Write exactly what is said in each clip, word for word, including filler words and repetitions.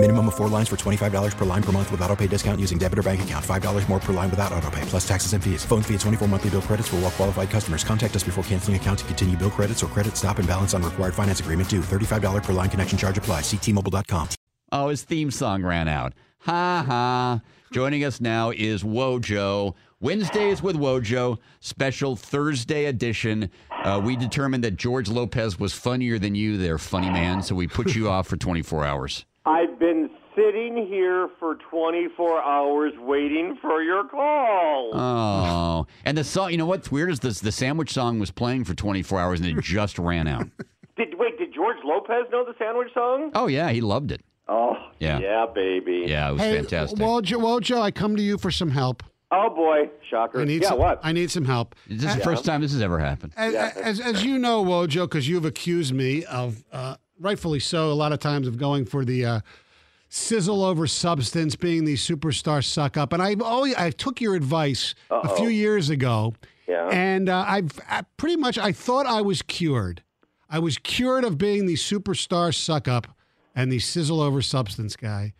Minimum of four lines for twenty-five dollars per line per month with auto pay discount using debit or bank account. five dollars more per line without auto pay, plus taxes and fees. Phone fee at twenty-four monthly bill credits for well qualified customers. Contact us before canceling account to continue bill credits or credit stop and balance on required finance agreement due. thirty-five dollars per line connection charge applies. See T Mobile dot com. Oh, his theme song ran out. Ha ha. Joining us now is Wojo. Wednesdays with Wojo, special Thursday edition. Uh, we determined that George Lopez was funnier than you there, funny man, so we put you off for twenty-four hours. I've been sitting here for twenty-four hours waiting for your call. Oh, and the song, you know what's weird is this, the sandwich song was playing for twenty-four hours and it just ran out. Did Wait, did George Lopez know the sandwich song? Oh, yeah, he loved it. Oh, yeah, yeah baby. Yeah, it was hey, fantastic. Wojo, Wojo, I come to you for some help. Oh, boy. Shocker. I need yeah, some, what? I need some help. This is the first time this has ever happened. As, yeah. as, as you know, Wojo, because you've accused me of... Uh, rightfully so, a lot of times of going for the uh, sizzle over substance, being the superstar suck-up. And I've always, I took your advice Uh-oh. a few years ago, yeah. and uh, I've I pretty much, I thought I was cured. I was cured of being the superstar suck-up and the sizzle over substance guy.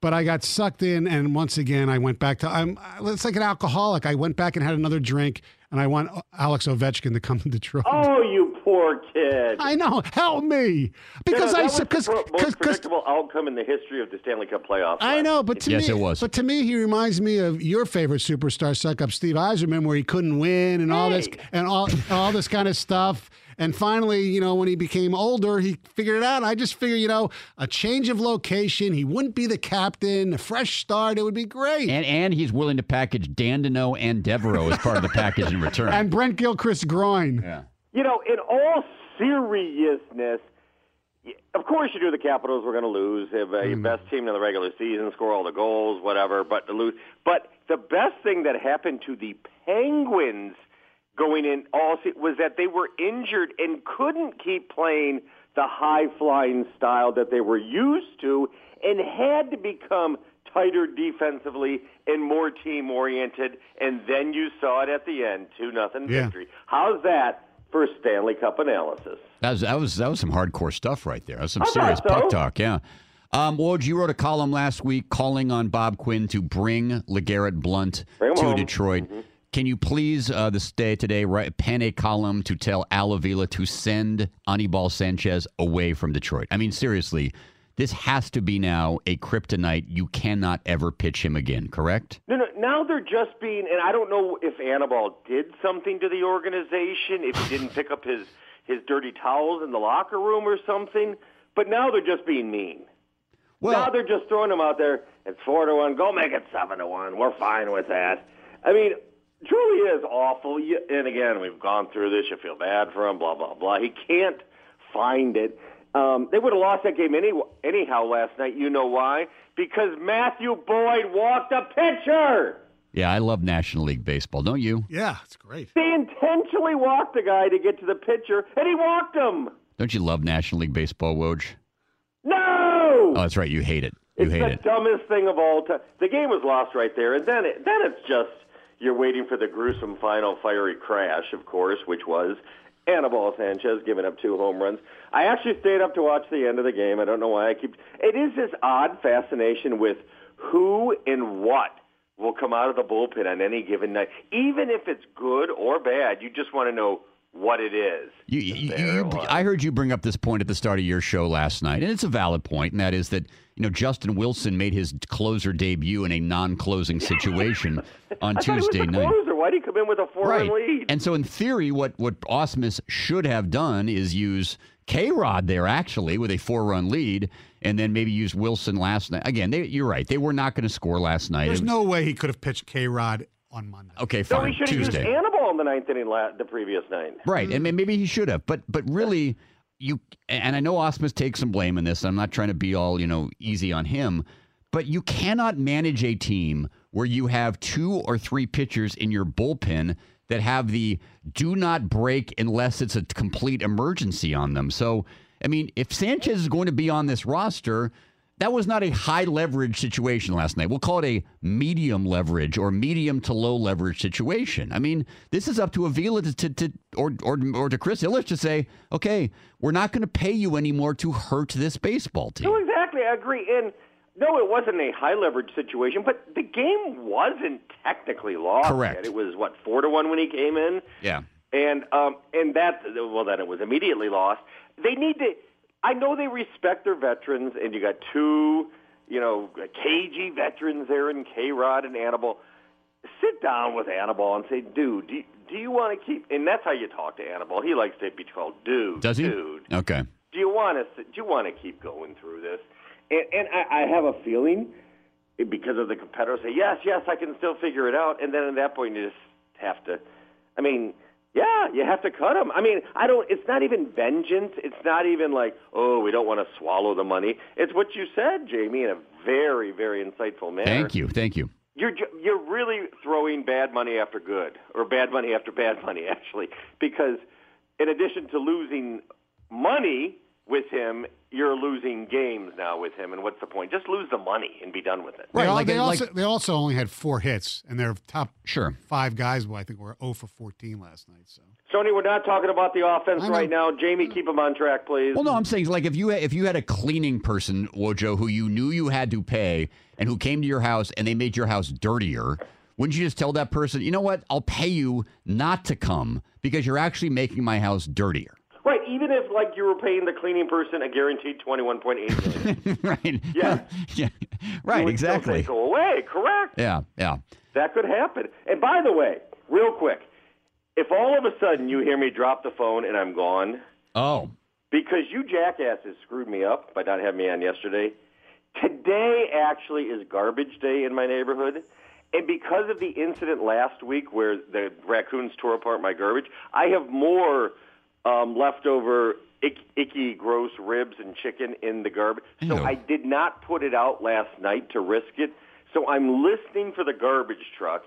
But I got sucked in, and once again, I went back to, I'm. it's like an alcoholic. I went back and had another drink, and I want Alex Ovechkin to come to Detroit. Oh, you poor kid. I know. Help me. Because yeah, no, I was cause, the pro- most cause, predictable cause, outcome in the history of the Stanley Cup playoffs. I know, but to, yes, me, it was. but to me, he reminds me of your favorite superstar suck-up, Steve Yzerman, where he couldn't win and hey. all this and all, all this kind of stuff. And finally, you know, when he became older, he figured it out. I just figured, you know, a change of location. He wouldn't be the captain. A fresh start. It would be great. And and he's willing to package Dandino and Devereaux as part of the package in return. And Brent Gilchrist's groin. Yeah. You know, in all seriousness, of course you do the Capitals. We're going to lose. If uh, your mm. best team in the regular season, score all the goals, whatever, but to lose. But the best thing that happened to the Penguins going in all was that they were injured and couldn't keep playing the high-flying style that they were used to and had to become tighter defensively and more team-oriented, and then you saw it at the end, two nothing yeah. victory. How's that for Stanley Cup analysis? That was that was, that was some hardcore stuff right there. That was some I serious so. puck talk, yeah. Um, Woj, you wrote a column last week calling on Bob Quinn to bring LeGarrette Blunt bring to home. Detroit. Mm-hmm. Can you please, uh, this day today, write, pen a column to tell Al Avila to send Anibal Sanchez away from Detroit? I mean, seriously, this has to be now a kryptonite. You cannot ever pitch him again, correct? No, no. Now they're just being, and I don't know if Anibal did something to the organization, if he didn't pick up his, his dirty towels in the locker room or something, but now they're just being mean. Well, now they're just throwing him out there. It's four to one. Go make it seven to one. We're fine with that. I mean... truly is awful. And again, we've gone through this. You feel bad for him, blah, blah, blah. He can't find it. Um, they would have lost that game any, anyhow last night. You know why? Because Matthew Boyd walked a pitcher. Yeah, I love National League Baseball, don't you? Yeah, it's great. They intentionally walked the guy to get to the pitcher, and he walked him. Don't you love National League Baseball, Woj? No! Oh, that's right. You hate it. You it's hate it. It's the dumbest thing of all time. The game was lost right there, and then it, then it's just... you're waiting for the gruesome final fiery crash, of course, which was Anibal Sanchez giving up two home runs. I actually stayed up to watch the end of the game. I don't know why I keep... It is this odd fascination with who and what will come out of the bullpen on any given night. Even if it's good or bad, you just want to know what it is. You, you, you, I heard you bring up this point at the start of your show last night, and it's a valid point, and that is that... you know, Justin Wilson made his closer debut in a non-closing situation on I Tuesday he was night. Closer. Why'd he come in with a four-run right. lead? And so in theory, what, what Ausmus should have done is use K-Rod there, actually, with a four-run lead, and then maybe use Wilson last night. Again, they, you're right. They were not going to score last night. There's was, no way he could have pitched K-Rod on Monday. Okay, fine. So he should have used Anibal in the ninth inning la- the previous night. Right, mm-hmm. and maybe he should have. But, but really... You and I know Ausmus takes some blame in this. I'm not trying to be all, you know, easy on him, but you cannot manage a team where you have two or three pitchers in your bullpen that have the do not break unless it's a complete emergency on them. So, I mean, if Sanchez is going to be on this roster, That was not a high leverage situation last night. We'll call it a medium leverage or medium to low leverage situation. I mean, this is up to Avila to, to, to or, or or to Chris Illich to say, okay, we're not going to pay you anymore to hurt this baseball team. No, exactly. I agree. And no, it wasn't a high leverage situation, but the game wasn't technically lost. Correct. Yet. It was what, four to one when he came in. Yeah. And um and that well then it was immediately lost. They need to. I know they respect their veterans, and you got two, you know, cagey veterans there in K-Rod and Anibal. Sit down with Anibal and say, dude, do you, do you want to keep – and that's how you talk to Anibal. He likes to be called dude. Does he? Dude. Okay. Do you want to, do you want to keep going through this? And, and I, I have a feeling because of the competitors say, yes, yes, I can still figure it out. And then at that point you just have to – I mean – yeah, you have to cut them. I mean, I don't. It's not even vengeance. It's not even like, oh, we don't want to swallow the money. It's what you said, Jamie, in a very, very insightful manner. Thank you, thank you. You're you're really throwing bad money after good, or bad money after bad money, actually, because in addition to losing money with him, you're losing games now with him, and what's the point? Just lose the money and be done with it. Right. They, like, they, also, like, they also only had four hits, and their top sure. five guys, well, I think, were oh for fourteen last night. So, Tony, we're not talking about the offense right now. Jamie, keep him on track, please. Well, no, I'm saying, like, if you, if you had a cleaning person, Wojo, who you knew you had to pay and who came to your house and they made your house dirtier, wouldn't you just tell that person, you know what, I'll pay you not to come because you're actually making my house dirtier? Right, even if, like, you were paying the cleaning person a guaranteed twenty-one point eight million dollars. Right. Yeah. Yeah. Right, exactly. Go away, correct. Yeah, yeah. That could happen. And by the way, real quick, if all of a sudden you hear me drop the phone and I'm gone. Oh. Because you jackasses screwed me up by not having me on yesterday. Today, actually, is garbage day in my neighborhood. And because of the incident last week where the raccoons tore apart my garbage, I have more... Um, leftover ick, icky, gross ribs and chicken in the garbage. So I did not put it out last night to risk it. So I'm listening for the garbage truck,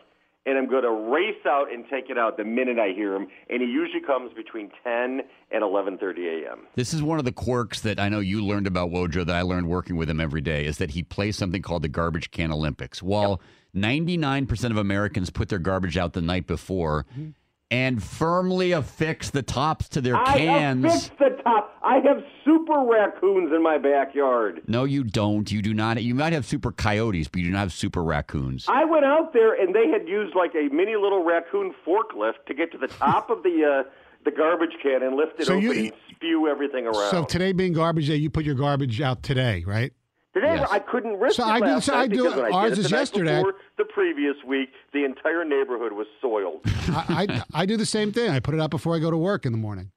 and I'm going to race out and take it out the minute I hear him. And he usually comes between ten and eleven thirty a.m. This is one of the quirks that I know you learned about Wojo that I learned working with him every day is that he plays something called the Garbage Can Olympics. While yep. ninety-nine percent of Americans put their garbage out the night before, mm-hmm. and firmly affix the tops to their cans. I affix the top. I have super raccoons in my backyard. No, you don't. You do not. You might have super coyotes, but you do not have super raccoons. I went out there, and they had used like a mini little raccoon forklift to get to the top of the uh, the garbage can and lift it so open you, and spew everything around. So today being garbage day, you put your garbage out today, right? Today, yes. I couldn't risk so it I last do, so I do, because when ours I did it is the yesterday. Before, the previous week, the entire neighborhood was soiled. I, I, I do the same thing. I put it up before I go to work in the morning.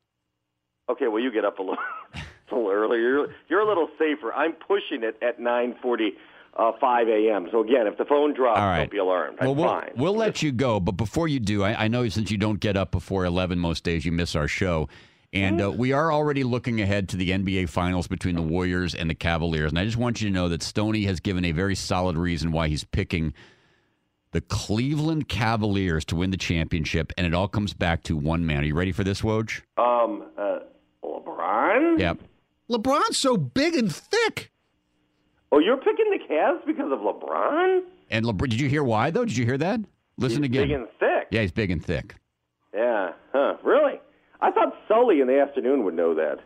Okay, well, you get up a little, a little earlier. You're, you're a little safer. I'm pushing it at nine forty. Uh, five a.m. So, again, if the phone drops, all right. Don't be alarmed. Well, we'll, fine. we'll let you go. But before you do, I, I know since you don't get up before eleven most days, you miss our show. And uh, we are already looking ahead to the N B A Finals between the Warriors and the Cavaliers. And I just want you to know that Stoney has given a very solid reason why he's picking the Cleveland Cavaliers to win the championship. And it all comes back to one man. Are you ready for this, Woj? Um, uh, LeBron? Yep. LeBron's so big and thick. Oh, you're picking the Cavs because of LeBron? And LeBron, did you hear why, though? Did you hear that? Listen he's again. He's big and thick. Yeah, he's big and thick. Yeah. Huh. Really? I thought Sully in the afternoon would know that.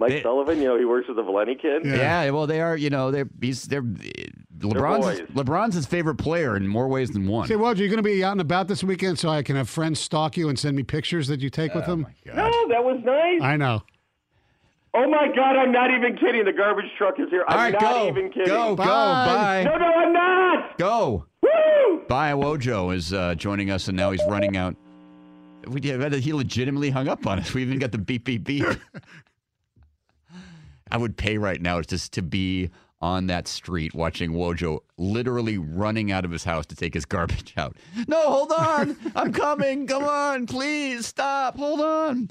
Like they, Sullivan, you know, he works with the Valenti kid. Yeah. yeah, well, they are, you know, they're he's they're LeBron's they're LeBron's his favorite player in more ways than one. Say, well, you're going to be out and about this weekend, so I can have friends stalk you and send me pictures that you take oh with them. No, that was nice. I know. Oh my God, I'm not even kidding. The garbage truck is here. I'm All right, not go, even kidding. Go, bye. go, bye. No, no, I'm not. Go. Woo! Bye. Wojo is uh, joining us, and now he's running out. We did, he legitimately hung up on us. We even got the beep, beep, beep. I would pay right now just to be on that street watching Wojo literally running out of his house to take his garbage out. No, hold on. I'm coming. Come on. Please stop. Hold on.